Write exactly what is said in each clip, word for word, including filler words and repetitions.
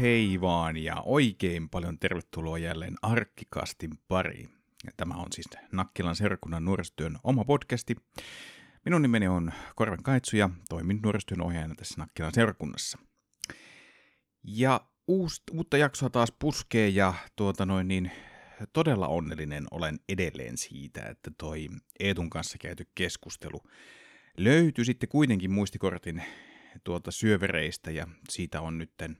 Hei vaan ja oikein paljon tervetuloa jälleen Arkkikastin pariin. Tämä on siis Nakkilan seurakunnan nuorisotyön oma podcasti. Minun nimeni on Korven Kaitsu ja toimin nuorisotyön ohjaajana tässä Nakkilan seurakunnassa. Ja uus, uutta jaksoa taas puskee ja tuota noin niin, todella onnellinen olen edelleen siitä, että toi Eetun kanssa käyty keskustelu löytyi sitten kuitenkin muistikortin tuolta syövereistä ja siitä on nytten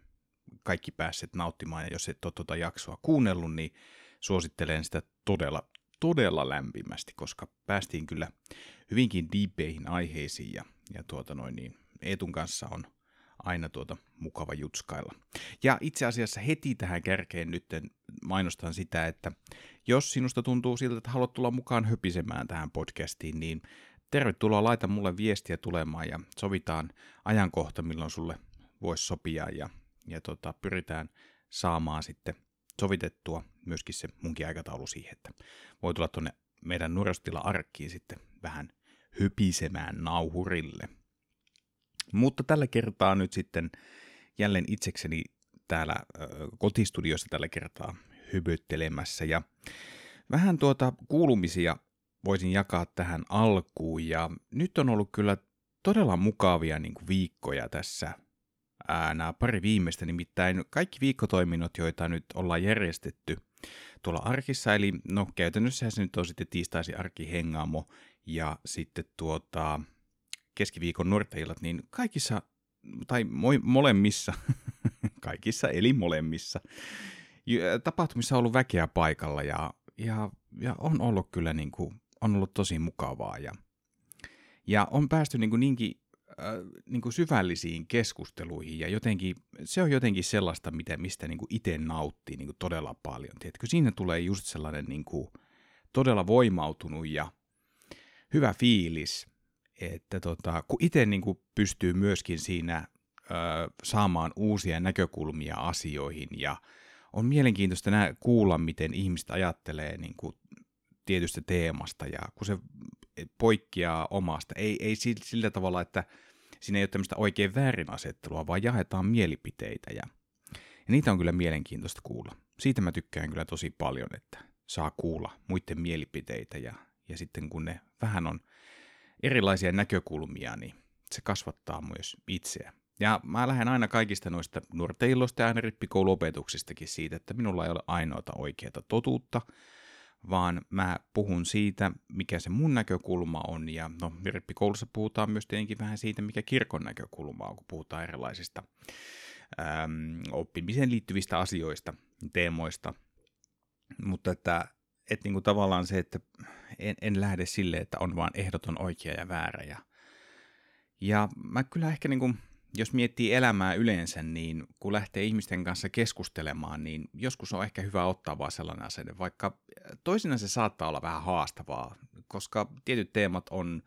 kaikki päässeet nauttimaan, ja jos et ole tuota jaksoa kuunnellut, niin suosittelen sitä todella, todella lämpimästi, koska päästiin kyllä hyvinkin diipeihin aiheisiin, ja, ja tuota noin niin, Eetun kanssa on aina tuota mukava jutskailla. Ja itse asiassa heti tähän kärkeen nyt mainostan sitä, että jos sinusta tuntuu siltä, että haluat tulla mukaan höpisemään tähän podcastiin, niin tervetuloa, laita mulle viestiä tulemaan, ja sovitaan ajankohta, milloin sulle voisi sopia, ja Ja tota, pyritään saamaan sitten sovitettua myöskin se munkin aikataulu siihen, että voi tulla tuonne meidän Nurastila-arkkiin sitten vähän hypisemään nauhurille. Mutta tällä kertaa nyt sitten jälleen itsekseni täällä ö, kotistudiossa tällä kertaa hypyttelemässä. Ja vähän tuota kuulumisia voisin jakaa tähän alkuun. Ja nyt on ollut kyllä todella mukavia niin kuin viikkoja tässä. Ää, nämä pari viimeistä, nimittäin kaikki viikkotoiminnot, joita nyt ollaan järjestetty tuolla arkissa, eli no käytännössähän se nyt on sitten tiistaisin arkihengaamo ja sitten tuota keskiviikon nuorten illat, niin kaikissa, tai moi, molemmissa, kaikissa eli molemmissa tapahtumissa on ollut väkeä paikalla ja, ja, ja on ollut kyllä niin kuin, on ollut tosi mukavaa ja, ja on päästy niin kuin niinkin niin kuin syvällisiin keskusteluihin ja jotenkin, se on jotenkin sellaista, mitä, mistä niin kuin itse nauttii niin kuin todella paljon. Tiedätkö, siinä tulee just sellainen niin kuin todella voimautunut ja hyvä fiilis, että tota, kun itse niin kuin pystyy myöskin siinä ö, saamaan uusia näkökulmia asioihin ja on mielenkiintoista nä- kuulla, miten ihmiset ajattelee niin kuin tietystä teemasta ja kun se poikkeaa omasta, ei, ei sillä tavalla, että siinä ei ole tämmöistä oikein väärinasettelua, vaan jaetaan mielipiteitä ja, ja niitä on kyllä mielenkiintoista kuulla. Siitä mä tykkään kyllä tosi paljon, että saa kuulla muiden mielipiteitä ja, ja sitten kun ne vähän on erilaisia näkökulmia, niin se kasvattaa myös itseä. Ja mä lähden aina kaikista noista nuorten illoista ja aina rippikouluopetuksistakin siitä, että minulla ei ole ainoata oikeata totuutta, vaan mä puhun siitä, mikä se mun näkökulma on, ja no, rippikoulussa puhutaan myös tietenkin vähän siitä, mikä kirkon näkökulma on, kun puhutaan erilaisista äm, oppimiseen liittyvistä asioista, teemoista, mutta että et niinku tavallaan se, että en, en lähde sille, että on vaan ehdoton oikea ja väärä, ja, ja mä kyllä ehkä niinku, jos miettii elämää yleensä, niin kun lähtee ihmisten kanssa keskustelemaan, niin joskus on ehkä hyvä ottaa vaan sellainen asenne, vaikka toisinaan se saattaa olla vähän haastavaa, koska tietyt teemat on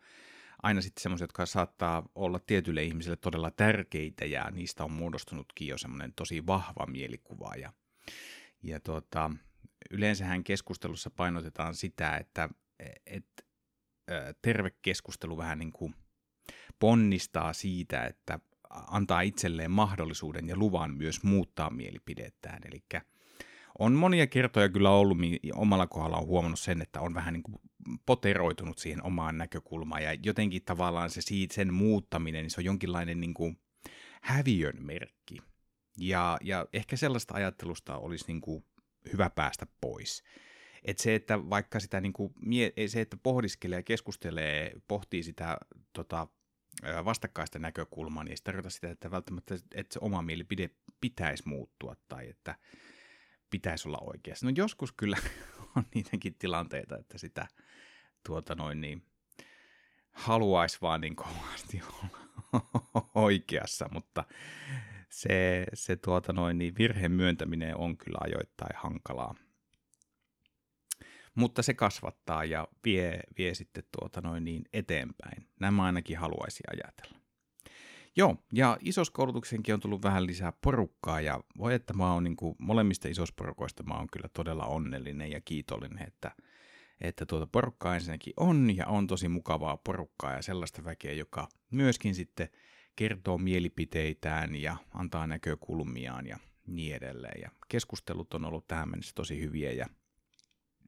aina sitten semmoisia, jotka saattaa olla tietylle ihmiselle todella tärkeitä ja niistä on muodostunutkin jo semmoinen tosi vahva mielikuva. Ja, ja tuota, yleensähän keskustelussa painotetaan sitä, että et, terve keskustelu vähän niin kuin ponnistaa siitä, että antaa itselleen mahdollisuuden ja luvan myös muuttaa mielipidettään. Eli on monia kertoja kyllä ollut, omalla kohdalla on huomannut sen, että on vähän niin kuin poteroitunut siihen omaan näkökulmaan, ja jotenkin tavallaan se sen muuttaminen, niin se on jonkinlainen niin kuin häviön merkki. Ja, ja ehkä sellaista ajattelusta olisi niin kuin hyvä päästä pois. Et se, että vaikka sitä niin kuin, se, että pohdiskelee ja keskustelee, pohtii sitä tota, vastakkaista näkökulmaa, niin ei se tarkoita sitä, että välttämättä että se oma mielipide pitäisi muuttua tai että pitäisi olla oikeassa. No joskus kyllä on niitäkin tilanteita, että sitä tuota noin niin, haluaisi vaan niin kovasti olla oikeassa, mutta se, se tuota noin niin, virheen myöntäminen on kyllä ajoittain hankalaa. Mutta se kasvattaa ja vie, vie sitten tuota noin niin eteenpäin. Nämä ainakin haluaisin ajatella. Joo, ja isoskoulutuksenkin on tullut vähän lisää porukkaa, ja voi että mä oon niin kuin, molemmista isosporukoista mä oon kyllä todella onnellinen ja kiitollinen, että, että tuota porukkaa ensinnäkin on, ja on tosi mukavaa porukkaa ja sellaista väkeä, joka myöskin sitten kertoo mielipiteitään ja antaa näkökulmiaan, ja, niin edelleen. Ja keskustelut on ollut tähän mennessä tosi hyviä ja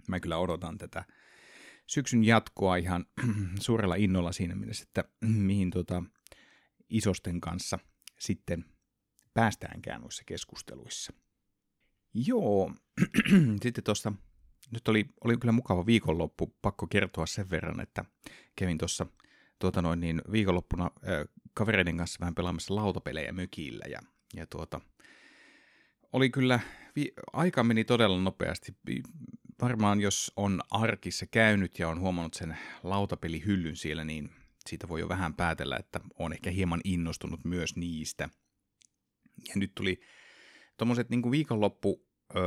mä kyllä odotan tätä syksyn jatkoa ihan suurella innolla siinä mielessä, että mihin tota isosten kanssa sitten päästäänkään noissa keskusteluissa. Joo, sitten tuossa, nyt oli, oli kyllä mukava viikonloppu, pakko kertoa sen verran, että kävin tuossa tuota noin, niin viikonloppuna äh, kavereiden kanssa vähän pelaamassa lautapelejä mökillä ja, ja tuota, oli kyllä, vi- aika meni todella nopeasti. Varmaan jos on arkissa käynyt ja on huomannut sen lautapelihyllyn siellä, niin siitä voi jo vähän päätellä, että on ehkä hieman innostunut myös niistä. Ja nyt tuli tuommoiset niin kuin viikonloppu, öö,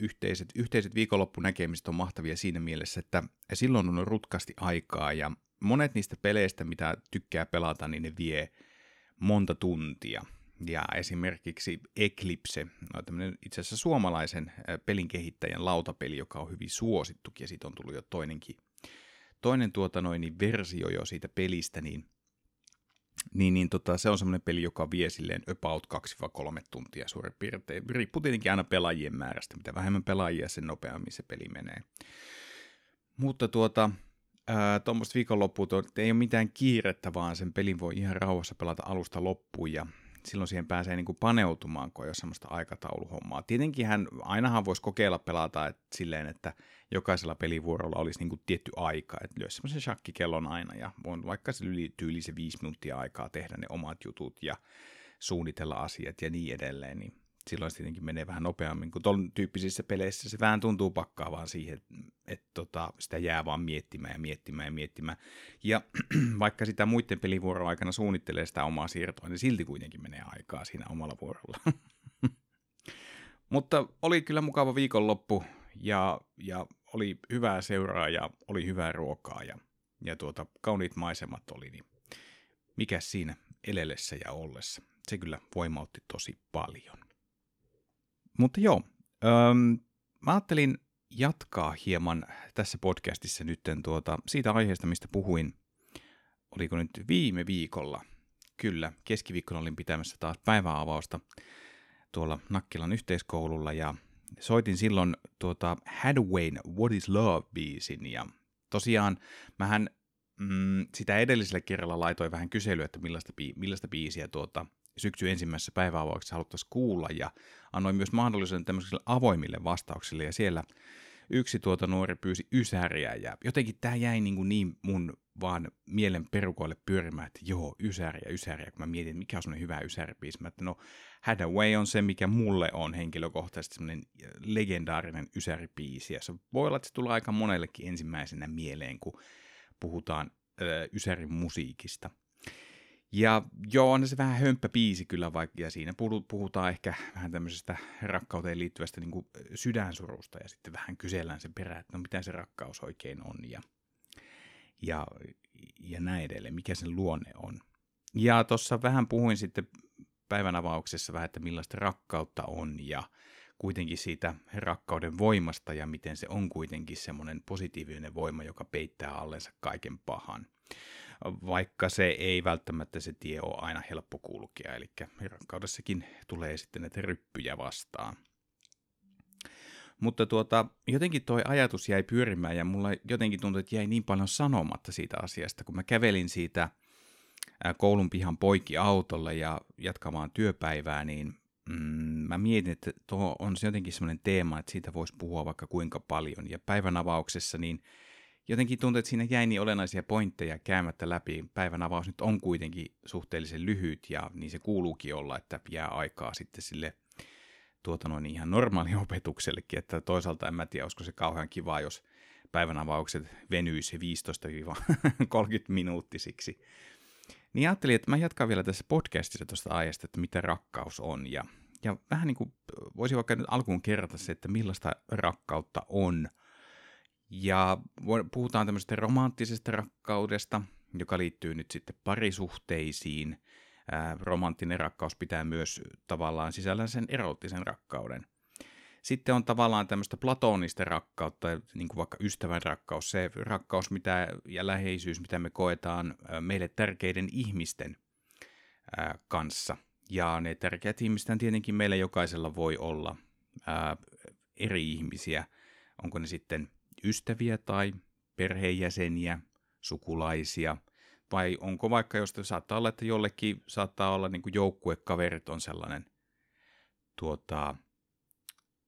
yhteiset, yhteiset viikonloppunäkemiset on mahtavia siinä mielessä, että silloin on rutkasti aikaa ja monet niistä peleistä, mitä tykkää pelata, niin ne vie monta tuntia. Ja esimerkiksi Eclipse, no tämmöinen itse asiassa suomalaisen pelin kehittäjän lautapeli, joka on hyvin suosittukin ja siitä on tullut jo toinenkin, toinen tuota noin, niin versio jo siitä pelistä, niin Niin, niin tota, se on semmoinen peli, joka vie silleen about kaksi kolme tuntia suurin piirtein. Riippuu tietenkin aina pelaajien määrästä. Mitä vähemmän pelaajia, sen nopeammin se peli menee. Mutta tuota, tuommoista viikonloppua ei ole mitään kiirettä, vaan sen pelin voi ihan rauhassa pelata alusta loppuun. Ja silloin siihen pääsee niin kuin paneutumaan, kun ei ole semmoista aikatauluhommaa. Tietenkinhän ainahan voisi kokeilla pelata et silleen, että jokaisella pelivuorolla olisi niin kuin tietty aika. Että lyö semmoisen shakkikellon aina ja on vaikka se tyyli se viisi minuuttia aikaa tehdä ne omat jutut ja suunnitella asiat ja niin edelleen. Niin silloin se tietenkin menee vähän nopeammin, kun tuon tyyppisissä peleissä se vähän tuntuu pakkaavaan siihen, että et tota, sitä jää vaan miettimään ja miettimään ja miettimään. Ja vaikka sitä muiden pelivuoron aikana suunnittelee sitä omaa siirtoa, niin silti kuitenkin menee aikaa siinä omalla vuorolla. Mutta oli kyllä mukava viikonloppu ja, ja oli hyvää seuraa ja oli hyvää ruokaa ja, ja tuota, kauniit maisemat oli, niin mikäs siinä elellessä ja ollessa. Se kyllä voimautti tosi paljon. Mutta joo, äm, mä ajattelin jatkaa hieman tässä podcastissa nytten tuota, siitä aiheesta, mistä puhuin. Oliko nyt viime viikolla? Kyllä, keskiviikkona olin pitämässä taas päiväavausta tuolla Nakkilan yhteiskoululla ja soitin silloin tuota Haddawayn What is Love-biisin ja tosiaan mähän mm, sitä edellisellä kerralla laitoin vähän kyselyä, että millaista, bi- millaista biisiä tuota syksyn ensimmäisessä päiväavauksessa haluttaisiin kuulla ja annoin myös mahdollisuuden tämmöisille avoimille vastauksille ja siellä yksi tuota nuori pyysi ysäriä ja jotenkin tämä jäi niin, kuin niin mun vaan mielen perukoille pyörimään, että joo, ysäriä, ysäriä, kun mä mietin, mikä on semmoinen hyvä ysäribiisi, mä että no Haddaway on se, mikä mulle on henkilökohtaisesti semmoinen legendaarinen ysäribiisi ja se voi olla, että se tulee aika monellekin ensimmäisenä mieleen, kun puhutaan ö, ysärin musiikista. Ja joo, on se vähän hömppäbiisi kyllä, vaikka, ja siinä puhutaan ehkä vähän tämmöisestä rakkauteen liittyvästä niin kuin sydänsurusta, ja sitten vähän kysellään sen perään, että no mitä se rakkaus oikein on, ja, ja, ja näin edelleen, mikä sen luonne on. Ja tuossa vähän puhuin sitten päivän avauksessa vähän, että millaista rakkautta on, ja kuitenkin siitä rakkauden voimasta, ja miten se on kuitenkin semmoinen positiivinen voima, joka peittää allensa kaiken pahan. Vaikka se ei välttämättä se tie ole aina helppo kulkea, eli rakkaudessakin tulee sitten näitä ryppyjä vastaan. Mutta tuota, jotenkin toi ajatus jäi pyörimään ja mulla jotenkin tuntui, että jäi niin paljon sanomatta siitä asiasta, kun mä kävelin siitä koulun pihan poikki autolle ja jatkamaan työpäivää, niin mm, mä mietin, että tuo on se jotenkin semmoinen teema, että siitä voisi puhua vaikka kuinka paljon ja päivän avauksessa niin jotenkin tuntuu, että siinä jäi niin olennaisia pointteja käymättä läpi. Päivän avaus nyt on kuitenkin suhteellisen lyhyt ja niin se kuuluukin olla, että jää aikaa sitten sille tuota noin, ihan normaali opetuksellekin. Että toisaalta en mä tiedä, olisiko se kauhean kivaa, jos päivän avaukset venyisi viisitoista kolmekymmentä minuuttisiksi. Niin ajattelin, että mä jatkan vielä tässä podcastissa tuosta aiheesta, että mitä rakkaus on. Ja, ja vähän niin kuin voisin vaikka nyt alkuun kerrata se, että millaista rakkautta on. Ja puhutaan tämmöisestä romanttisesta rakkaudesta, joka liittyy nyt sitten parisuhteisiin. Ää, romanttinen rakkaus pitää myös tavallaan sisällään sen eroottisen rakkauden. Sitten on tavallaan tämmöistä platonista rakkautta, niin kuin vaikka ystävän rakkaus, se rakkaus mitä, ja läheisyys, mitä me koetaan meille tärkeiden ihmisten ää, kanssa. Ja ne tärkeät ihmiset tietenkin meillä jokaisella voi olla ää, eri ihmisiä, onko ne sitten ystäviä tai perheenjäseniä, sukulaisia, vai onko vaikka, jos saattaa olla, että jollekin saattaa olla niin kuin joukkuekaverit on sellainen tuota,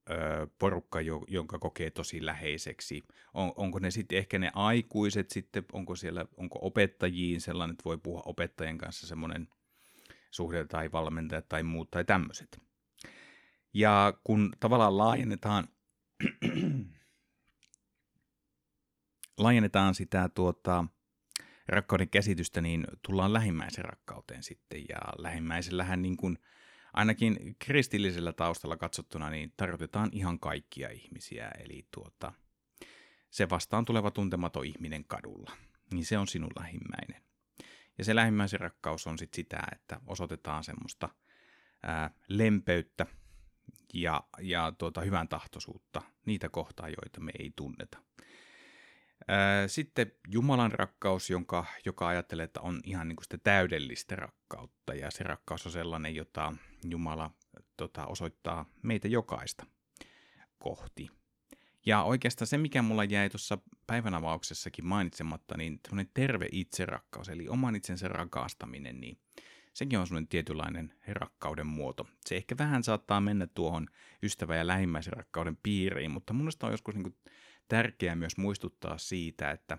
ö, porukka, jonka kokee tosi läheiseksi. On, onko ne sitten ehkä ne aikuiset sitten, onko siellä, onko opettajiin sellainen, että voi puhua opettajien kanssa semmoinen suhde tai valmentajat tai muut tai tämmöiset. Ja kun tavallaan laajennetaan, laajennetaan sitä tuota, rakkauden käsitystä, niin tullaan lähimmäisen rakkauteen sitten. Ja lähimmäisellähän niin kuin, ainakin kristillisellä taustalla katsottuna, niin tarkoitetaan ihan kaikkia ihmisiä. Eli tuota, se vastaan tuleva tuntematon ihminen kadulla, niin se on sinun lähimmäinen. Ja se lähimmäisen rakkaus on sitten sitä, että osoitetaan semmoista ää, lempeyttä ja, ja tuota, hyvän tahtoisuutta niitä kohtaa, joita me ei tunneta. Ää, sitten Jumalan rakkaus, jonka, joka ajattelee, että on ihan niin kuin sitä täydellistä rakkautta. Ja se rakkaus on sellainen, jota Jumala tota, osoittaa meitä jokaista kohti. Ja oikeastaan se, mikä mulla jäi tuossa päivänavauksessakin mainitsematta, niin tämmöinen terve itserakkaus, eli oman itsensä rakastaminen, niin sekin on semmoinen tietynlainen rakkauden muoto. Se ehkä vähän saattaa mennä tuohon ystävä- ja lähimmäisen rakkauden piiriin, mutta mun mielestä on joskus niin kuin tärkeää myös muistuttaa siitä, että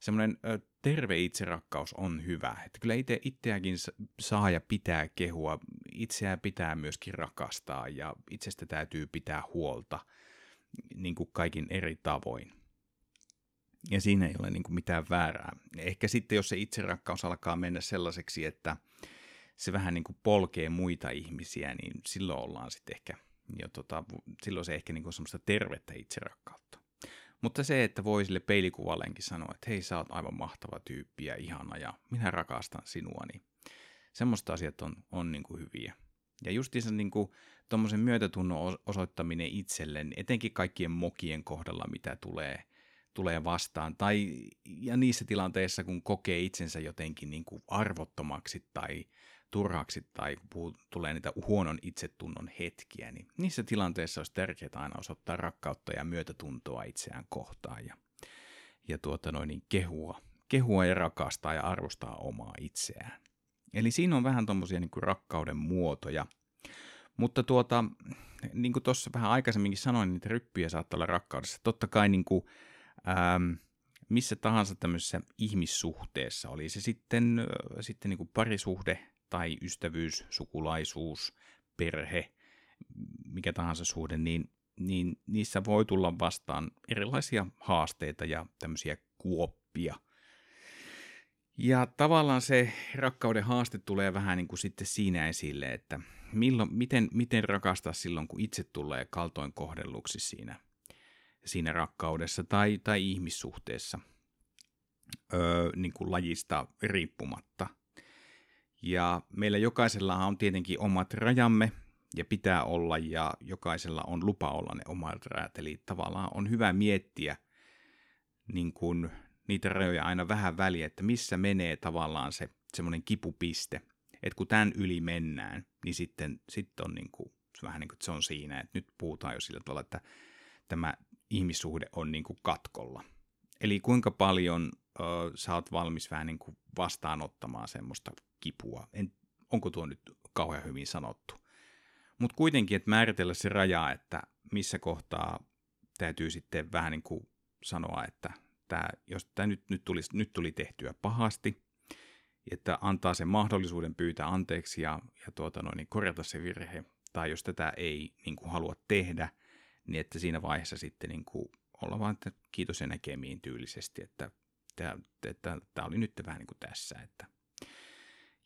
semmoinen terve itserakkaus on hyvä. Että kyllä itse itseäkin saa ja pitää kehua, itseään pitää myöskin rakastaa ja itsestä täytyy pitää huolta. Niin kuin kaikin eri tavoin. Ja siinä ei ole niin kuin mitään väärää. Ehkä sitten, jos se itserakkaus alkaa mennä sellaiseksi, että se vähän niin kuin polkee muita ihmisiä, niin silloin ollaan sitten ehkä, jo tota, silloin se ehkä niin kuin semmoista tervettä itserakkautta. Mutta se, että voi sille peilikuvalleenkin sanoa, että hei, sä oot aivan mahtava tyyppi ja ihana ja minä rakastan sinua, niin semmoista asiat on, on niin kuin hyviä. Ja justiinsa niin kuin tuommoisen myötätunnon osoittaminen itselleen, etenkin kaikkien mokien kohdalla, mitä tulee, tulee vastaan, tai ja niissä tilanteissa, kun kokee itsensä jotenkin niin kuin arvottomaksi tai turhaksi, tai puhut, tulee niitä huonon itsetunnon hetkiä, niin niissä tilanteissa olisi tärkeää aina osoittaa rakkautta ja myötätuntoa itseään kohtaan, ja, ja tuota noin, niin kehua, kehua ja rakastaa ja arvostaa omaa itseään. Eli siinä on vähän tommosia niin kuin rakkauden muotoja, mutta tuota, niin kuin tuossa vähän aikaisemminkin sanoin, niitä ryppyjä saattaa olla rakkaudessa. Totta kai niin kuin, ähm, missä tahansa tämmöisessä ihmissuhteessa, oli se sitten, äh, sitten niin kuin parisuhde tai ystävyys, sukulaisuus, perhe, mikä tahansa suhde, niin, niin niissä voi tulla vastaan erilaisia haasteita ja tämmöisiä kuoppia. Ja tavallaan se rakkauden haaste tulee vähän niin kuin sitten siinä esille, että milloin, miten, miten rakastaa silloin, kun itse tulee kaltoin kohdelluksi siinä, siinä rakkaudessa tai, tai ihmissuhteessa öö, niin kuin lajista riippumatta. Ja meillä jokaisella on tietenkin omat rajamme ja pitää olla ja jokaisella on lupa olla ne omat rajat. Eli tavallaan on hyvä miettiä niin kuin niitä rajoja aina vähän väliä, että missä menee tavallaan se semmoinen kipupiste, että kun tämän yli mennään, niin sitten sit on niin kuin, vähän niin kuin se on siinä, että nyt puhutaan jo sillä tavalla, että tämä ihmissuhde on niin kuin katkolla. Eli kuinka paljon ö, sä oot valmis vähän niin kuin vastaanottamaan semmoista kipua. En, onko tuo nyt kauhean hyvin sanottu? Mutta kuitenkin, että määritellä se raja, että missä kohtaa täytyy sitten vähän niin kuin sanoa, että Tämä, jos tämä nyt, nyt, tuli, nyt tuli tehtyä pahasti, että antaa sen mahdollisuuden pyytää anteeksi ja, ja tuota noin, korjata se virhe, tai jos tätä ei niin kuin halua tehdä, niin että siinä vaiheessa sitten niin kuin olla vaan, että kiitos ja näkemiin tyylisesti, että tämä, tämä, tämä oli nyt vähän niin kuin tässä. Että.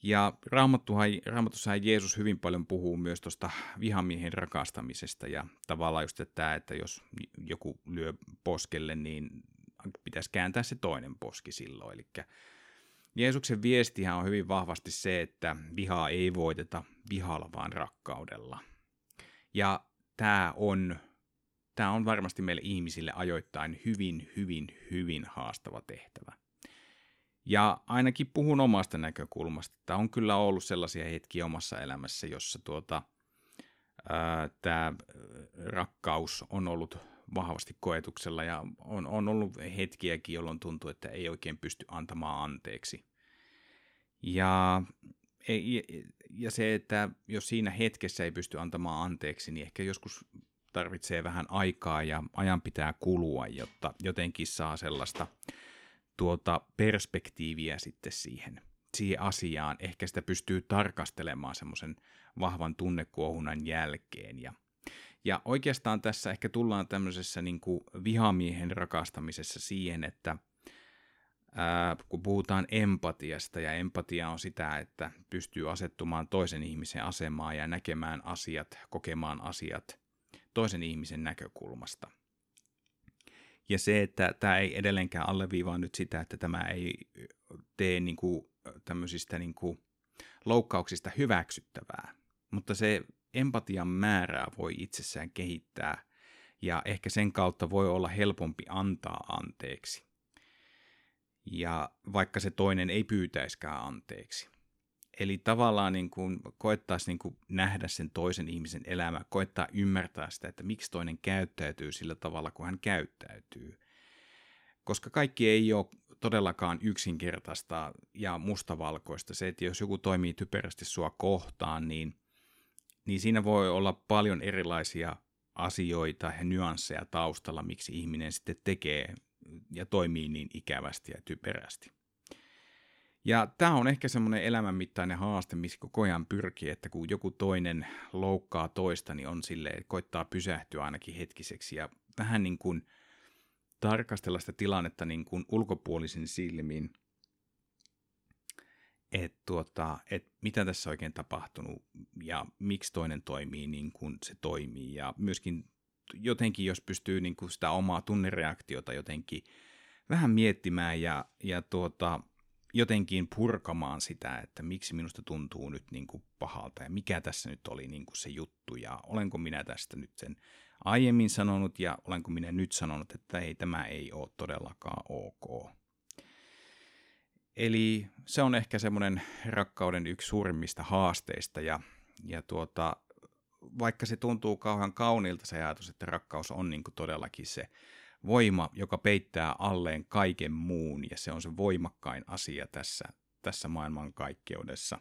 Ja Raamattussahan Jeesus hyvin paljon puhuu myös tuosta vihamiehen rakastamisesta ja tavallaan just tämä, että jos joku lyö poskelle, niin pitäisi kääntää se toinen poski silloin. Eli Jeesuksen viestihän on hyvin vahvasti se, että vihaa ei voiteta vihalla, vaan rakkaudella. Ja tämä on, tämä on varmasti meille ihmisille ajoittain hyvin, hyvin, hyvin haastava tehtävä. Ja ainakin puhun omasta näkökulmasta, että on kyllä ollut sellaisia hetkiä omassa elämässä, jossa tuota, tämä rakkaus on ollut vahvasti koetuksella ja on, on ollut hetkiäkin, jolloin tuntuu, että ei oikein pysty antamaan anteeksi. Ja, ja, ja se, että jos siinä hetkessä ei pysty antamaan anteeksi, niin ehkä joskus tarvitsee vähän aikaa ja ajan pitää kulua, jotta jotenkin saa sellaista tuota perspektiiviä sitten siihen, siihen asiaan. Ehkä sitä pystyy tarkastelemaan semmoisen vahvan tunnekuohunnan jälkeen. Ja, ja oikeastaan tässä ehkä tullaan tämmöisessä niin kuin vihamiehen rakastamisessa siihen, että ää, kun puhutaan empatiasta, ja empatia on sitä, että pystyy asettumaan toisen ihmisen asemaan ja näkemään asiat, kokemaan asiat toisen ihmisen näkökulmasta. Ja se, että tämä ei edelleenkään alleviivaa nyt sitä, että tämä ei tee niin kuin tämmöisistä niin kuin loukkauksista hyväksyttävää, mutta se empatian määrää voi itsessään kehittää ja ehkä sen kautta voi olla helpompi antaa anteeksi, ja vaikka se toinen ei pyytäiskään anteeksi. Eli tavallaan niin kuin koettaisiin niin kuin nähdä sen toisen ihmisen elämää, koettaa ymmärtää sitä, että miksi toinen käyttäytyy sillä tavalla, kun hän käyttäytyy. Koska kaikki ei ole todellakaan yksinkertaista ja mustavalkoista. Se, että jos joku toimii typerästi sua kohtaan, niin, niin siinä voi olla paljon erilaisia asioita ja nyansseja taustalla, miksi ihminen sitten tekee ja toimii niin ikävästi ja typerästi. Ja tämä on ehkä semmoinen elämänmittainen haaste, missä koko ajan pyrkii, että kun joku toinen loukkaa toista, niin on silleen, koittaa pysähtyä ainakin hetkiseksi ja vähän niin kuin tarkastella sitä tilannetta niin kuin ulkopuolisin silmin, että tuota, et mitä tässä oikein tapahtunut ja miksi toinen toimii niin kuin se toimii. Ja myöskin jotenkin, jos pystyy niin kuin sitä omaa tunnereaktiota jotenkin vähän miettimään ja, ja tuota... jotenkin purkamaan sitä, että miksi minusta tuntuu nyt niin kuin pahalta ja mikä tässä nyt oli niin kuin se juttu ja olenko minä tästä nyt sen aiemmin sanonut ja olenko minä nyt sanonut, että ei, tämä ei ole todellakaan ok. Eli se on ehkä semmoinen rakkauden yksi suurimmista haasteista ja, ja tuota, vaikka se tuntuu kauhean kauniilta se ajatus, että rakkaus on niin kuin todellakin se voima, joka peittää alleen kaiken muun, ja se on se voimakkain asia tässä, tässä maailmankaikkeudessa,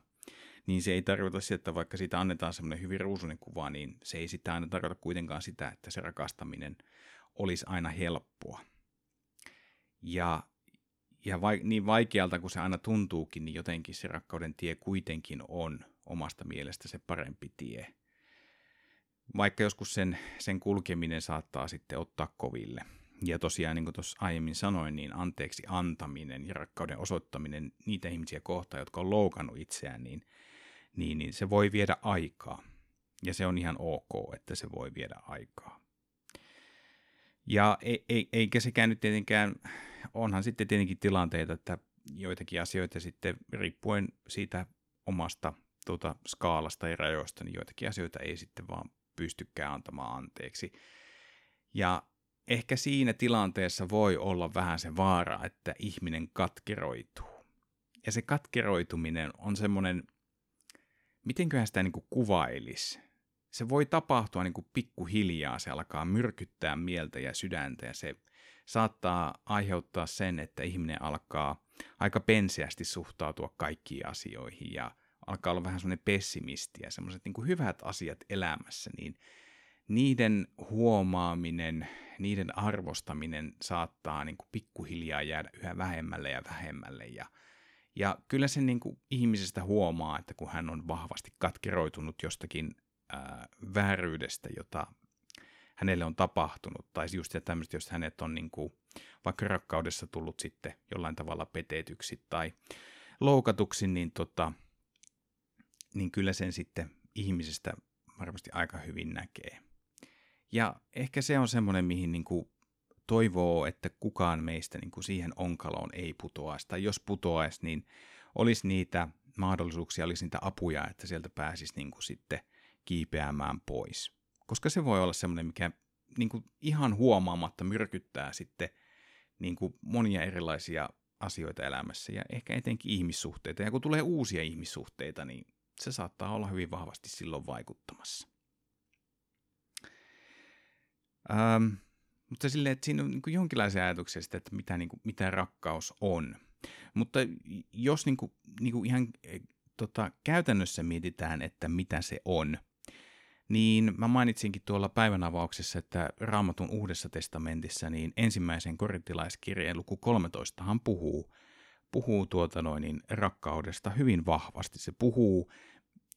niin se ei tarkoita sitä, että vaikka siitä annetaan semmoinen hyvin ruusuinen kuva, niin se ei sitä aina tarkoita kuitenkaan sitä, että se rakastaminen olisi aina helppoa. Ja, ja vai, niin vaikealta kuin se aina tuntuukin, niin jotenkin se rakkauden tie kuitenkin on omasta mielestä se parempi tie. Vaikka joskus sen, sen kulkeminen saattaa sitten ottaa koville. Ja tosiaan, niin kuin tuossa aiemmin sanoin, niin anteeksi antaminen ja rakkauden osoittaminen niitä ihmisiä kohtaan, jotka on loukannut itseään, niin, niin, niin se voi viedä aikaa. Ja se on ihan ok, että se voi viedä aikaa. Ja ei, ei, eikä sekään nyt tietenkään, onhan sitten tietenkin tilanteita, että joitakin asioita sitten riippuen siitä omasta tuota, skaalasta ja rajoista, niin joitakin asioita ei sitten vaan pystykään antamaan anteeksi. Ja ehkä siinä tilanteessa voi olla vähän se vaara, että ihminen katkeroituu. Ja se katkeroituminen on semmoinen, mitenköhän sitä niin kuin kuvailisi. Se voi tapahtua niin kuin pikkuhiljaa, se alkaa myrkyttää mieltä ja sydäntä ja se saattaa aiheuttaa sen, että ihminen alkaa aika penseästi suhtautua kaikkiin asioihin ja alkaa olla vähän semmoinen pessimisti ja semmoiset niin kuin hyvät asiat elämässä, niin niiden huomaaminen, niiden arvostaminen saattaa niin kuin pikkuhiljaa jäädä yhä vähemmälle ja vähemmälle. Ja, ja kyllä se niin kuin ihmisestä huomaa, että kun hän on vahvasti katkeroitunut jostakin ää, vääryydestä, jota hänelle on tapahtunut, tai just tämmöistä, jos hänet on niin kuin vaikka rakkaudessa tullut sitten jollain tavalla petetyksi tai loukatuksi, niin tota... niin kyllä sen sitten ihmisestä varmasti aika hyvin näkee. Ja ehkä se on semmoinen, mihin niin kuin toivoo, että kukaan meistä niin kuin siihen onkaloon ei putoaisi. Tai jos putoaisi, niin olisi niitä mahdollisuuksia, olisi niitä apuja, että sieltä pääsisi niin kuin sitten kiipeämään pois. Koska se voi olla semmoinen, mikä niin kuin ihan huomaamatta myrkyttää sitten niin kuin monia erilaisia asioita elämässä ja ehkä etenkin ihmissuhteita. Ja kun tulee uusia ihmissuhteita, niin se saattaa olla hyvin vahvasti silloin vaikuttamassa. Ähm, mutta silleen, että siinä on niin kuin jonkinlaisia ajatuksia sitä, että mitä, niin kuin, mitä rakkaus on. Mutta jos niin kuin, niin kuin ihan tota, käytännössä mietitään, että mitä se on, niin mä mainitsinkin tuolla päivän avauksessa, että Raamatun Uudessa testamentissa niin ensimmäisen Korinttilaiskirjeen luku kolmetoistahan puhuu, puhuu tuota noin, niin rakkaudesta hyvin vahvasti. Se puhuu,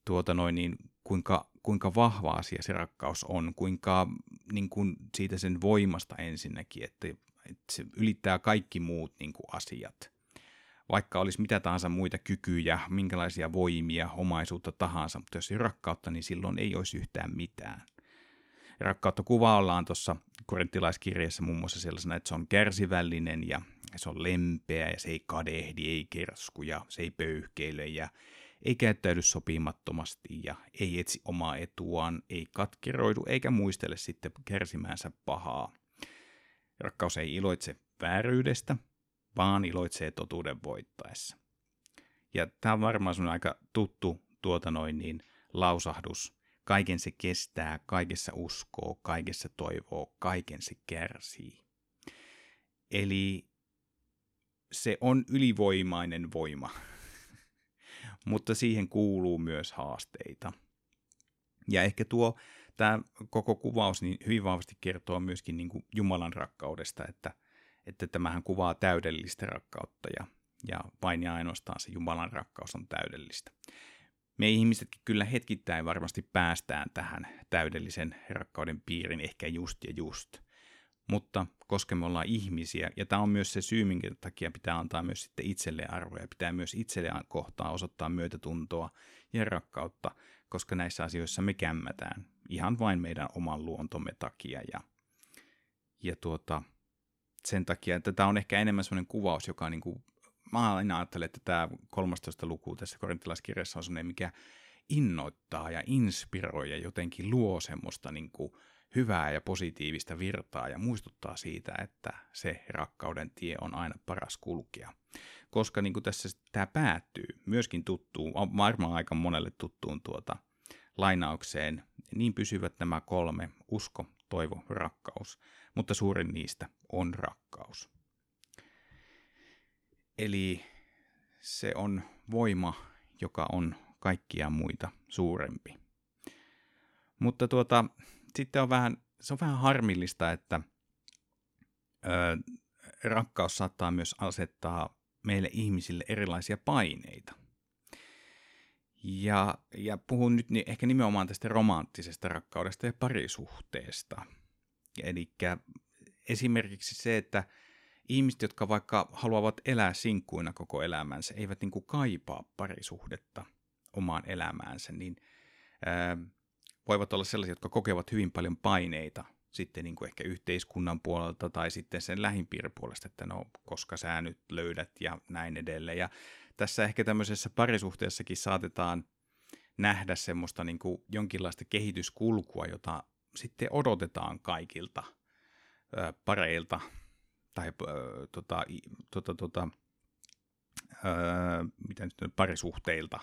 tuota noin, niin kuinka, kuinka vahva asia se rakkaus on, kuinka niin kuin siitä sen voimasta ensinnäkin, että, että se ylittää kaikki muut niin kuin asiat. Vaikka olisi mitä tahansa muita kykyjä, minkälaisia voimia, omaisuutta tahansa, mutta jos ei rakkautta, niin silloin ei olisi yhtään mitään. Rakkautta kuvaillaan tuossa Korinttilaiskirjeessä muun muassa sellaisena, että se on kärsivällinen ja se on lempeä ja se ei kadehdi, ei kersku ja se ei pöyhkeile ja ei käyttäydy sopimattomasti ja ei etsi omaa etuaan, ei katkeroidu eikä muistele sitten kärsimäänsä pahaa. Rakkaus ei iloitse vääryydestä, vaan iloitsee totuuden voittaessa. Ja tämä on varmaan sun aika tuttu tuota noin, niin, lausahdus. Kaiken se kestää, kaikessa uskoo, kaikessa toivoo, kaiken se kärsii. Eli se on ylivoimainen voima, mutta siihen kuuluu myös haasteita. Ja ehkä tuo tämä koko kuvaus niin hyvin vahvasti kertoo myöskin niin kuin Jumalan rakkaudesta, että että tämähän kuvaa täydellistä rakkautta ja, ja vain ja ainoastaan se Jumalan rakkaus on täydellistä. Me ihmisetkin kyllä hetkittäin varmasti päästään tähän täydellisen rakkauden piirin ehkä just ja just, mutta koska me ollaan ihmisiä, ja tämä on myös se syy, minkä takia pitää antaa myös sitten itselleen arvoja, pitää myös itselleen kohtaan osoittaa myötätuntoa ja rakkautta, koska näissä asioissa me kämmätään ihan vain meidän oman luontomme takia ja, ja tuota... sen takia, että tämä on ehkä enemmän sellainen kuvaus, joka on niin kuin, mä aina ajattelen, että tämä kolmastoista luku tässä Korinttilaiskirjassa on sellainen, mikä innoittaa ja inspiroi ja jotenkin luo semmoista niin kuin hyvää ja positiivista virtaa ja muistuttaa siitä, että se rakkauden tie on aina paras kulkea. Koska niin kuin tässä tämä päättyy myöskin tuttuun, varmaan aika monelle tuttuun tuota lainaukseen, niin pysyvät nämä kolme: usko, toivo, rakkaus, mutta suurin niistä on rakkaus. Eli se on voima, joka on kaikkia muita suurempi. Mutta tuota, sitten on vähän, se on vähän harmillista, että ö, rakkaus saattaa myös asettaa meille ihmisille erilaisia paineita. Ja, ja puhun nyt ehkä nimenomaan tästä romanttisesta rakkaudesta ja parisuhteesta. Eli esimerkiksi se, että ihmiset, jotka vaikka haluavat elää sinkkuina koko elämänsä, eivät niin kuin kaipaa parisuhdetta omaan elämäänsä, niin ää, voivat olla sellaisia, jotka kokevat hyvin paljon paineita sitten niin kuin ehkä yhteiskunnan puolelta tai sitten sen lähipiirin puolesta, että no, koska sä nyt löydät ja näin edelleen. Ja tässä ehkä tämmöisessä parisuhteessakin saatetaan nähdä semmoista niin kuin jonkinlaista kehityskulkua, jota sitten odotetaan kaikilta ö, pareilta tai ö, tota, tota, tota, ö, mitä nyt, parisuhteilta.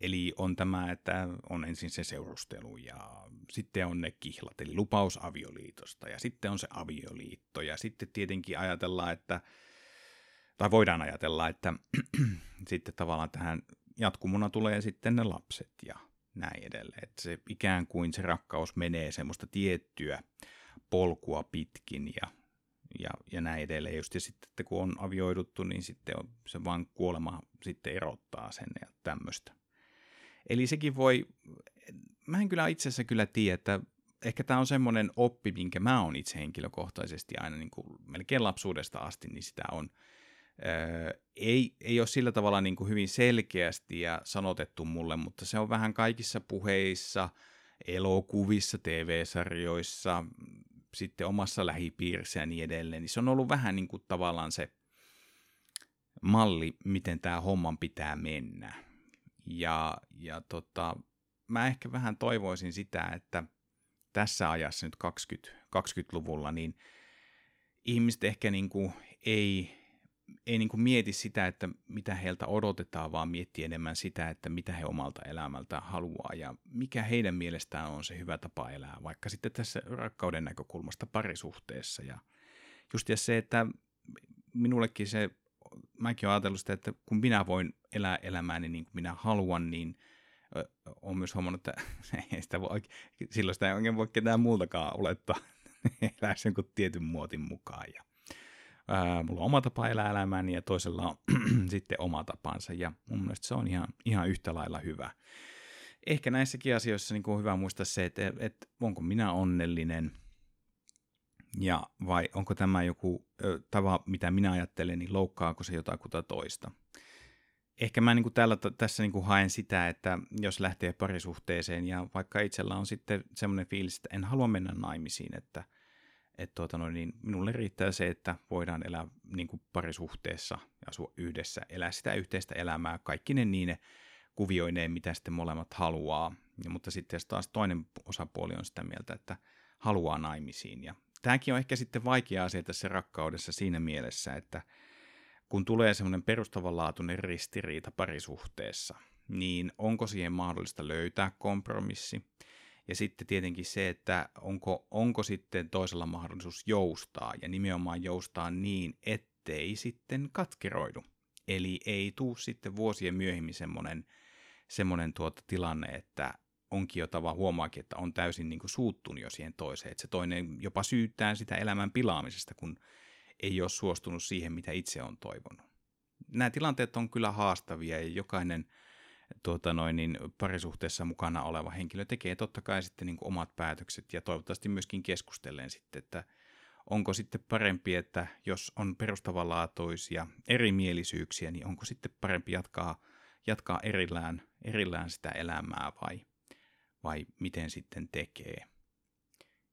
Eli on tämä, että on ensin se seurustelu ja sitten on ne kihlat, eli lupaus avioliitosta ja sitten on se avioliitto ja sitten tietenkin ajatellaan, että tai voidaan ajatella, että sitten tavallaan tähän jatkumona tulee sitten ne lapset ja näin edelleen. Että se ikään kuin se rakkaus menee semmoista tiettyä polkua pitkin ja, ja, ja näin edelleen. Just ja sitten, että kun on avioiduttu, niin sitten on, se vaan kuolema sitten erottaa sen ja tämmöistä. Eli sekin voi, mä en kyllä itse asiassa kyllä tiedä, että ehkä tämä on semmoinen oppi, minkä mä oon itse henkilökohtaisesti aina niin kuin melkein lapsuudesta asti, niin sitä on. Öö, ei, ei ole sillä tavalla niin kuin hyvin selkeästi ja sanotettu mulle, mutta se on vähän kaikissa puheissa, elokuvissa, tee vee-sarjoissa, sitten omassa lähipiirissä ja niin edelleen. Niin se on ollut vähän niin kuin tavallaan se malli, miten tämä homman pitää mennä. Ja, ja tota, mä ehkä vähän toivoisin sitä, että tässä ajassa nyt kaksikymmentäluvulla niin ihmiset ehkä niin kuin ei ei niin kuin mieti sitä, että mitä heiltä odotetaan, vaan mietti enemmän sitä, että mitä he omalta elämältä haluaa ja mikä heidän mielestään on se hyvä tapa elää, vaikka sitten tässä rakkauden näkökulmasta parisuhteessa. Ja just se, että minullekin se, mäkin olen ajatellut sitä, että kun minä voin elää elämääni niin kuin minä haluan, niin olen myös huomannut, että ei sitä voi, silloin sitä ei oikein voi ketään muultakaan olettaa, elää sen kuin tietyn muotin mukaan. Ja mulla on oma tapa elää elämääni ja toisella on sitten oma tapansa ja mun mielestä se on ihan, ihan yhtä lailla hyvä. Ehkä näissäkin asioissa niin on hyvä muistaa se, että, että onko minä onnellinen ja vai onko tämä joku tapa, mitä minä ajattelen, niin loukkaako se jotakuta toista. Ehkä mä niin kuin täällä, tässä niin kuin haen sitä, että jos lähtee parisuhteeseen ja vaikka itsellä on sitten semmoinen fiilis, että en halua mennä naimisiin, että Että tuota noin, niin minulle riittää se, että voidaan elää niin kuin parisuhteessa ja asua yhdessä, elää sitä yhteistä elämää, kaikki ne niine kuvioineen, mitä sitten molemmat haluaa. Ja, mutta sitten taas toinen osapuoli on sitä mieltä, että haluaa naimisiin. Ja tämäkin on ehkä sitten vaikea asia tässä rakkaudessa siinä mielessä, että kun tulee semmoinen perustavanlaatuinen ristiriita parisuhteessa, niin onko siihen mahdollista löytää kompromissi? Ja sitten tietenkin se, että onko, onko sitten toisella mahdollisuus joustaa ja nimenomaan joustaa niin, ettei sitten katkeroidu. Eli ei tule sitten vuosien myöhemmin semmoinen, semmoinen tuota tilanne, että onkin jo tavallaan huomaakin, että on täysin niin kuin suuttunut jo siihen toiseen. Että se toinen jopa syyttää sitä elämän pilaamisesta, kun ei ole suostunut siihen, mitä itse on toivonut. Nämä tilanteet on kyllä haastavia ja jokainen... Tuota noin, niin parisuhteessa mukana oleva henkilö tekee totta kai sitten niin kuin omat päätökset ja toivottavasti myöskin keskustelleen sitten, että onko sitten parempi, että jos on perustavanlaatuisia erimielisyyksiä, niin onko sitten parempi jatkaa, jatkaa erillään, erillään sitä elämää vai, vai miten sitten tekee.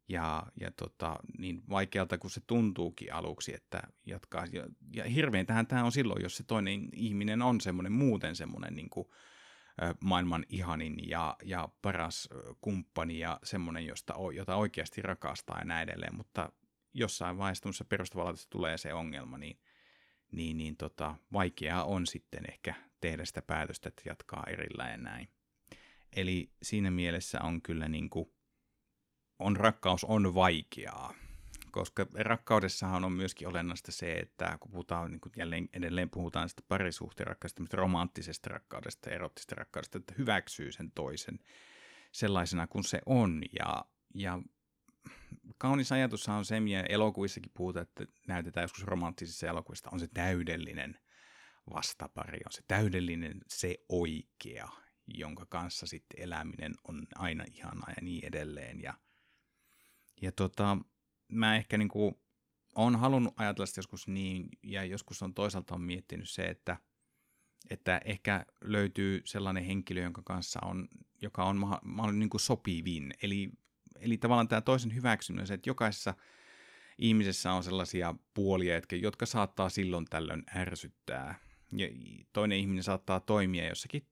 Ja, ja tota, niin vaikealta kuin se tuntuukin aluksi, että jatkaa. Ja, ja hirveintähän tämä on silloin, jos se toinen ihminen on semmoinen muuten semmoinen niin kuin maailman ihanin ja, ja paras kumppani ja semmoinen, josta, jota oikeasti rakastaa ja näin edelleen, mutta jossain vaiheessa tuossa perustavallisesti tulee se ongelma, niin, niin, niin tota, vaikeaa on sitten ehkä tehdä sitä päätöstä, että jatkaa erillään ja näin. Eli siinä mielessä on kyllä niin kuin, on rakkaus on vaikeaa, koska rakkaudessahan on myöskin olennaista se, että kun puhutaan, niin kun jälleen edelleen puhutaan sitä parisuhteen rakkaudesta, romanttisesta rakkaudesta, erottisesta rakkaudesta, että hyväksyy sen toisen sellaisena kuin se on. Ja, ja kaunis ajatushan on se, mitä elokuvissakin puhutaan, että näytetään joskus romanttisissa elokuvissa, on se täydellinen vastapari, on se täydellinen se oikea, jonka kanssa sitten eläminen on aina ihanaa ja niin edelleen. Ja Ja tota, mä ehkä niin kuin olen halunnut ajatella sitä joskus niin, ja joskus on toisaalta on miettinyt se, että, että ehkä löytyy sellainen henkilö, jonka kanssa on, joka on mahdollinen niin kuin sopivin. Eli, eli tavallaan tämä toisen hyväksyminen se, että jokaisessa ihmisessä on sellaisia puolia, jotka, jotka saattaa silloin tällöin ärsyttää. Ja toinen ihminen saattaa toimia jossakin,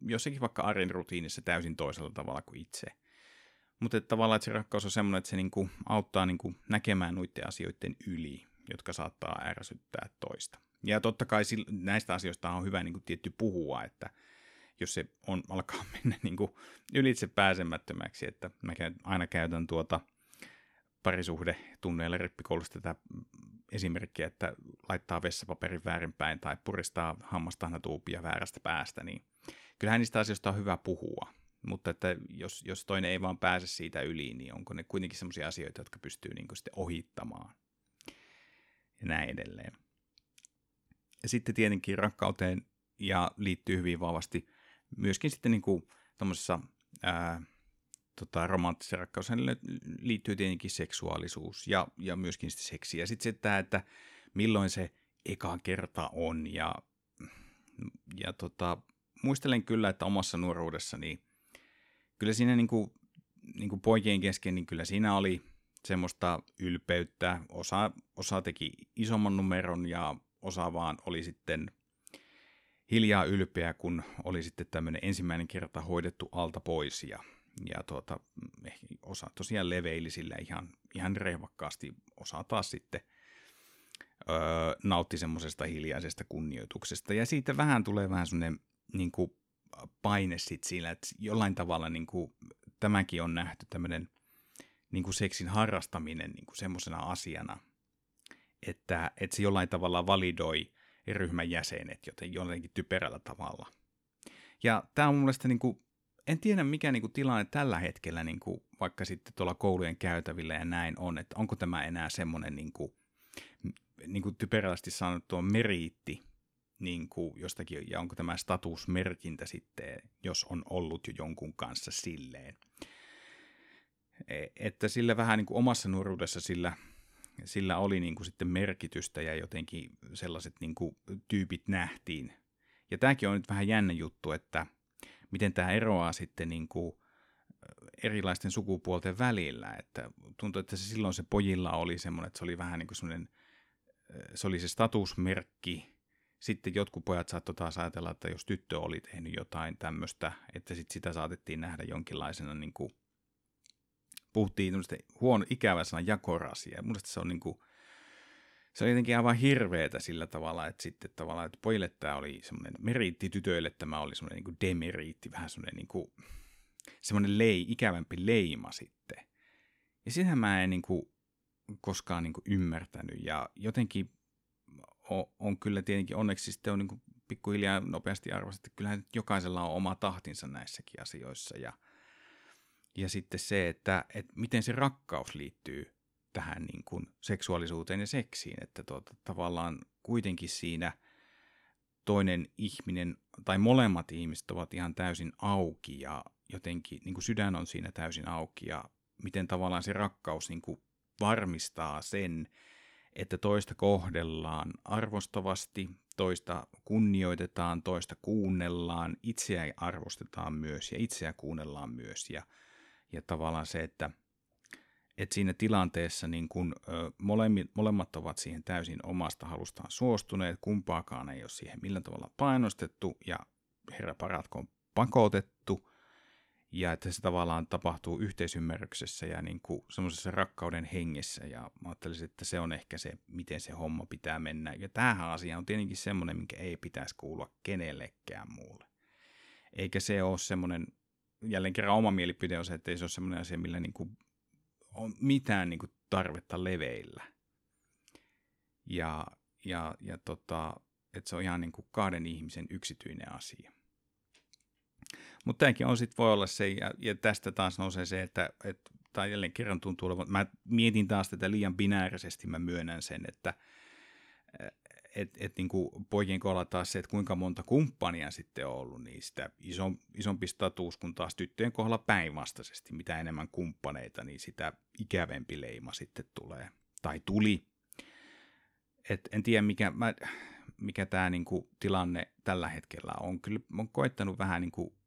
jossakin vaikka arjen rutiinissa täysin toisella tavalla kuin itse. Mutta tavallaan että se rakkaus on semmoinen, että se niinku auttaa niinku näkemään noiden asioiden yli, jotka saattaa ärsyttää toista. Ja totta kai näistä asioista on hyvä niinku tietty puhua, että jos se on, alkaa mennä niinku ylitse pääsemättömäksi, että mä aina käytän tuota parisuhdetunneilla rippikoulusta tätä esimerkkiä, että laittaa vessapaperin väärinpäin tai puristaa hammastahnotuupia väärästä päästä, niin kyllähän niistä asioista on hyvä puhua. Mutta että jos, jos toinen ei vaan pääse siitä yli, niin onko ne kuitenkin sellaisia asioita, jotka pystyy niin kuin sitten ohittamaan ja näin edelleen. Ja sitten tietenkin rakkauteen ja liittyy hyvin vahvasti myöskin sitten niin kuin tommosessa ää, tota, romanttisessa rakkaudessa liittyy tietenkin seksuaalisuus ja, ja myöskin sitten seksiä. Ja sitten se, että, että milloin se eka kerta on ja, ja tota, muistelen kyllä, että omassa nuoruudessani kyllä siinä niin kuin, niin kuin poikien kesken, niin kyllä siinä oli semmoista ylpeyttä. Osa, osa teki isomman numeron ja osa vaan oli sitten hiljaa ylpeä, kun oli sitten tämmöinen ensimmäinen kerta hoidettu alta pois. Ja, ja tuota, osa tosiaan leveili sillä ihan, ihan rehvakkaasti, osa taas sitten öö, nautti semmoisesta hiljaisesta kunnioituksesta. Ja siitä vähän tulee vähän semmoinen niin kuin paine sit sillä, että jollain tavalla niin kuin tämäkin on nähty tämmöinen niin kuin seksin harrastaminen niin kuin semmoisena asiana, että, että se jollain tavalla validoi ryhmän jäsenet joten jotenkin typerällä tavalla. Ja tämä on mun mielestä, niin kuin, en tiedä mikä niin kuin tilanne tällä hetkellä niin kuin vaikka sitten tuolla koulujen käytävillä ja näin on, että onko tämä enää semmoinen niin kuin, niin kuin typerästi sanottua meriitti niin kuin jostakin, ja onko tämä statusmerkintä sitten, jos on ollut jo jonkun kanssa silleen. Että sillä vähän niin kuin omassa nuoruudessa sillä, sillä oli niin kuin sitten merkitystä ja jotenkin sellaiset niin kuin tyypit nähtiin. Ja tämäkin on nyt vähän jännä juttu, että miten tämä eroaa sitten niin kuin erilaisten sukupuolten välillä. Että tuntuu, että se silloin se pojilla oli semmoinen, että se oli vähän niin kuin semmoinen, se oli se statusmerkki. Sitten jotkut pojat saattoi taas ajatella, että jos tyttö oli tehnyt jotain tämmöistä, että sitten sitä saatettiin nähdä jonkinlaisena niin kuin puhuttiin tämmöistä huono ikävä sana jakorasia. Mun mielestä se on, niin kuin, se on jotenkin aivan hirveetä sillä tavalla, että sitten tavallaan, että pojille tämä oli semmoinen meriitti, tytöille tämä oli semmoinen niin kuin demeriitti, vähän semmoinen, niin kuin, semmoinen lei, ikävämpi leima sitten. Ja sitä mä en niin kuin, koskaan niin kuin ymmärtänyt ja jotenkin on, on kyllä tietenkin onneksi sitten on niin kuin pikkuhiljaa nopeasti arvostettu, että kyllähän jokaisella on oma tahtinsa näissäkin asioissa ja Ja sitten se, että, että miten se rakkaus liittyy tähän niin kuin seksuaalisuuteen ja seksiin, että tuota, tavallaan kuitenkin siinä toinen ihminen tai molemmat ihmiset ovat ihan täysin auki ja jotenkin niin kuin sydän on siinä täysin auki ja miten tavallaan se rakkaus niin kuin varmistaa sen, että toista kohdellaan arvostavasti, toista kunnioitetaan, toista kuunnellaan, itseä arvostetaan myös ja itseä kuunnellaan myös ja Ja tavallaan se, että, että siinä tilanteessa niin kun, ö, molemmat, molemmat ovat siihen täysin omasta halustaan suostuneet, kumpaakaan ei ole siihen millään tavalla painostettu ja herra paratkoon pakotettu. Ja että se tavallaan tapahtuu yhteisymmärryksessä ja niin kun semmoisessa rakkauden hengessä. Ja mä ajattelisin, että se on ehkä se, miten se homma pitää mennä. Ja tämähän asia on tietenkin semmoinen, minkä ei pitäisi kuulua kenellekään muulle. Eikä se ole semmoinen... Jälleen kerran oma mielipide on se, että ei se ole semmoinen asia, millä niin kuin on mitään niin kuin tarvetta leveillä. Ja, ja, ja tota, että se on ihan niin kuin kahden ihmisen yksityinen asia. Mutta tämäkin on sitten voi olla se, ja, ja tästä taas nousee se, että et, tai jälleen kerran tuntuu olevan, mä mietin taas tätä liian binäärisesti, mä myönnän sen, että Että et niinku poikien kohdalla taas se, että kuinka monta kumppania sitten on ollut, niin sitä ison, isompi status, kun taas tyttöjen kohdalla päinvastaisesti, mitä enemmän kumppaneita, niin sitä ikävempi leima sitten tulee. Tai tuli. Et en tiedä, mikä, mä, mikä tämä niinku tilanne tällä hetkellä on. Kyllä mä oon koettanut vähän niinku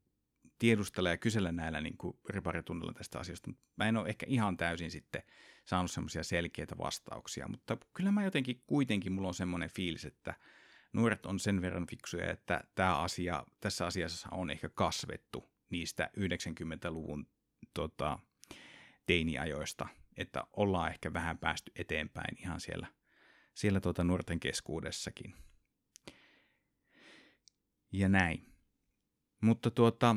tiedustella ja kysellä näillä niinku riparitunnilla tästä asiasta, mutta mä en ole ehkä ihan täysin sitten saanut semmoisia selkeitä vastauksia, mutta kyllä mä jotenkin kuitenkin, mulla on semmoinen fiilis, että nuoret on sen verran fiksuja, että tämä asia, tässä asiassa on ehkä kasvettu niistä yhdeksänkymmentäluvun tota, teiniajoista, että ollaan ehkä vähän päästy eteenpäin ihan siellä, siellä tota, nuorten keskuudessakin. Ja näin. Mutta tuota,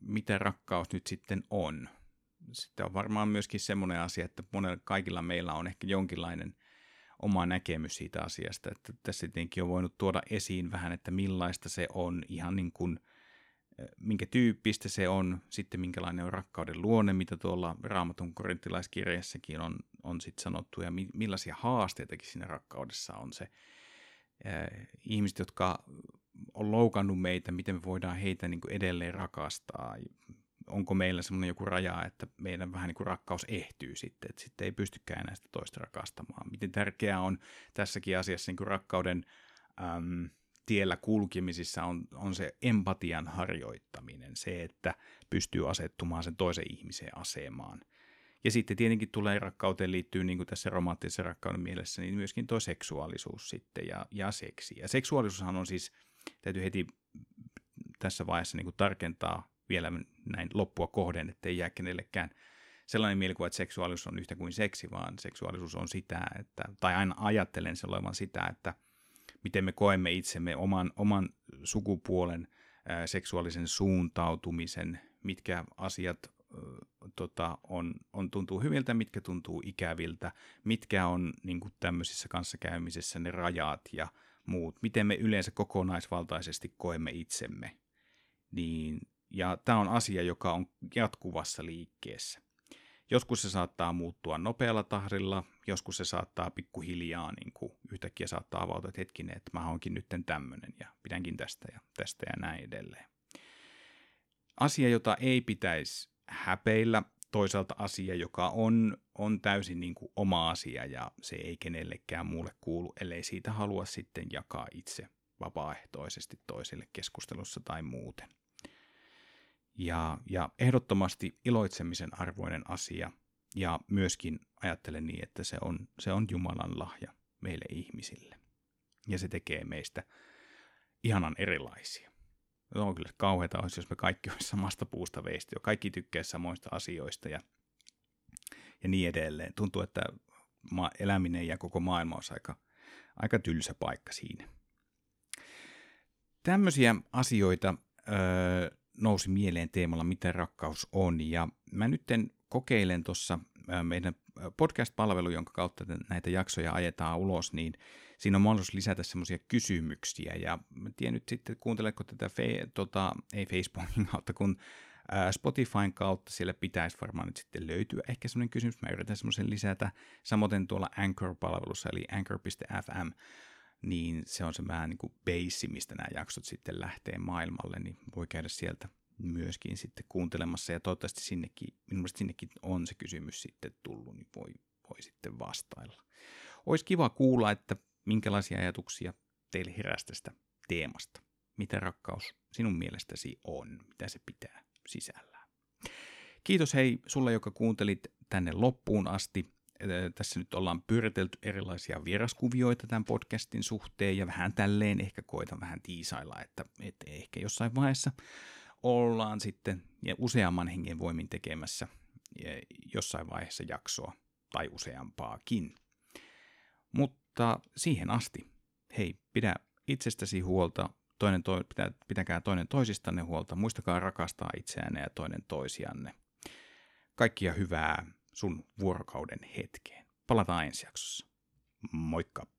mitä rakkaus nyt sitten on? Sitten on varmaan myöskin semmoinen asia, että monella kaikilla meillä on ehkä jonkinlainen oma näkemys siitä asiasta, että tässä tietenkin on voinut tuoda esiin vähän, että millaista se on, ihan niin kuin, minkä tyyppistä se on, sitten minkälainen on rakkauden luonne, mitä tuolla Raamatun korinttilaiskirjassakin on, on sitten sanottu, ja mi- millaisia haasteitakin siinä rakkaudessa on se. Ihmiset, jotka on loukannut meitä, miten me voidaan heitä niin kuin edelleen rakastaa. Onko meillä semmoinen joku raja, että meidän vähän niin kuin rakkaus ehtyy sitten, että sitten ei pystykään enää sitä toista rakastamaan. Miten tärkeää on tässäkin asiassa niin kuin rakkauden äm, tiellä kulkemisissa on, on se empatian harjoittaminen, se, että pystyy asettumaan sen toisen ihmisen asemaan. Ja sitten tietenkin tulee rakkauteen liittyy, niin kuin tässä romanttisen rakkauden mielessä, niin myöskin tuo seksuaalisuus sitten ja, ja seksi. Ja seksuaalisuushan on siis, täytyy heti tässä vaiheessa niin kuin tarkentaa vielä näin loppua kohden, ettei jää kenellekään sellainen mielikuva, että seksuaalisuus on yhtä kuin seksi, vaan seksuaalisuus on sitä, että, tai aina ajattelen sen olevan sitä, että miten me koemme itsemme oman, oman sukupuolen, ää, seksuaalisen suuntautumisen, mitkä asiat ää, tota, on, on, tuntuu hyviltä, mitkä tuntuu ikäviltä, mitkä on niin kuin tämmöisissä kanssakäymisissä ne rajat ja muut, miten me yleensä kokonaisvaltaisesti koemme itsemme. Niin, ja tämä on asia, joka on jatkuvassa liikkeessä. Joskus se saattaa muuttua nopealla tahdilla, joskus se saattaa pikkuhiljaa, niin kuin yhtäkkiä saattaa avautua, että hetkinen, että mä oonkin nytten tämmöinen ja pidänkin tästä ja tästä ja näin edelleen. Asia, jota ei pitäisi häpeillä, toisaalta asia, joka on, on täysin niin kuin oma asia ja se ei kenellekään muulle kuulu, ellei siitä halua sitten jakaa itse vapaaehtoisesti toisille keskustelussa tai muuten. Ja, ja ehdottomasti iloitsemisen arvoinen asia, ja myöskin ajattelen niin, että se on, se on Jumalan lahja meille ihmisille. Ja se tekee meistä ihanan erilaisia. Se on kyllä kauheata, jos me kaikki olisi samasta puusta veisty, ja kaikki tykkää samoista asioista ja, ja niin edelleen. Tuntuu, että eläminen ja koko maailma on aika, aika tylsä paikka siinä. Tämmöisiä asioita... Öö, nousi mieleen teemalla, mitä rakkaus on, ja mä nytten kokeilen tuossa meidän podcast-palvelu, jonka kautta näitä jaksoja ajetaan ulos, niin siinä on mahdollisuus lisätä semmoisia kysymyksiä, ja mä tiedän nyt sitten, kuunteletko tätä, fe, tota, ei Facebookin kautta, kun Spotifyn kautta, siellä pitäisi varmaan nyt sitten löytyä ehkä semmoinen kysymys, mä yritän semmoisen lisätä, samoin tuolla Anchor-palvelussa, eli anchor piste f m, niin se on se vähän niin kuin base, mistä nämä jaksot sitten lähtee maailmalle, niin voi käydä sieltä myöskin sitten kuuntelemassa, ja toivottavasti sinnekin, minun mielestä sinnekin on se kysymys sitten tullut, niin voi, voi sitten vastailla. Olisi kiva kuulla, että minkälaisia ajatuksia teille heräsi tästä teemasta. Mitä rakkaus sinun mielestäsi on? Mitä se pitää sisällään? Kiitos hei sulle, joka kuuntelit tänne loppuun asti. Tässä nyt ollaan pyöritelty erilaisia vieraskuvioita tämän podcastin suhteen ja vähän tälleen ehkä koitan vähän tiisailla, että, että ehkä jossain vaiheessa ollaan sitten ja useamman hengen voimin tekemässä jossain vaiheessa jaksoa tai useampaakin. Mutta siihen asti, hei, pidä itsestäsi huolta, toinen to, pitä, pitäkää toinen toisistanne huolta, muistakaa rakastaa itseänne ja toinen toisianne. Kaikkia hyvää sun vuorokauden hetkeen. Palataan ensi jaksossa. Moikka!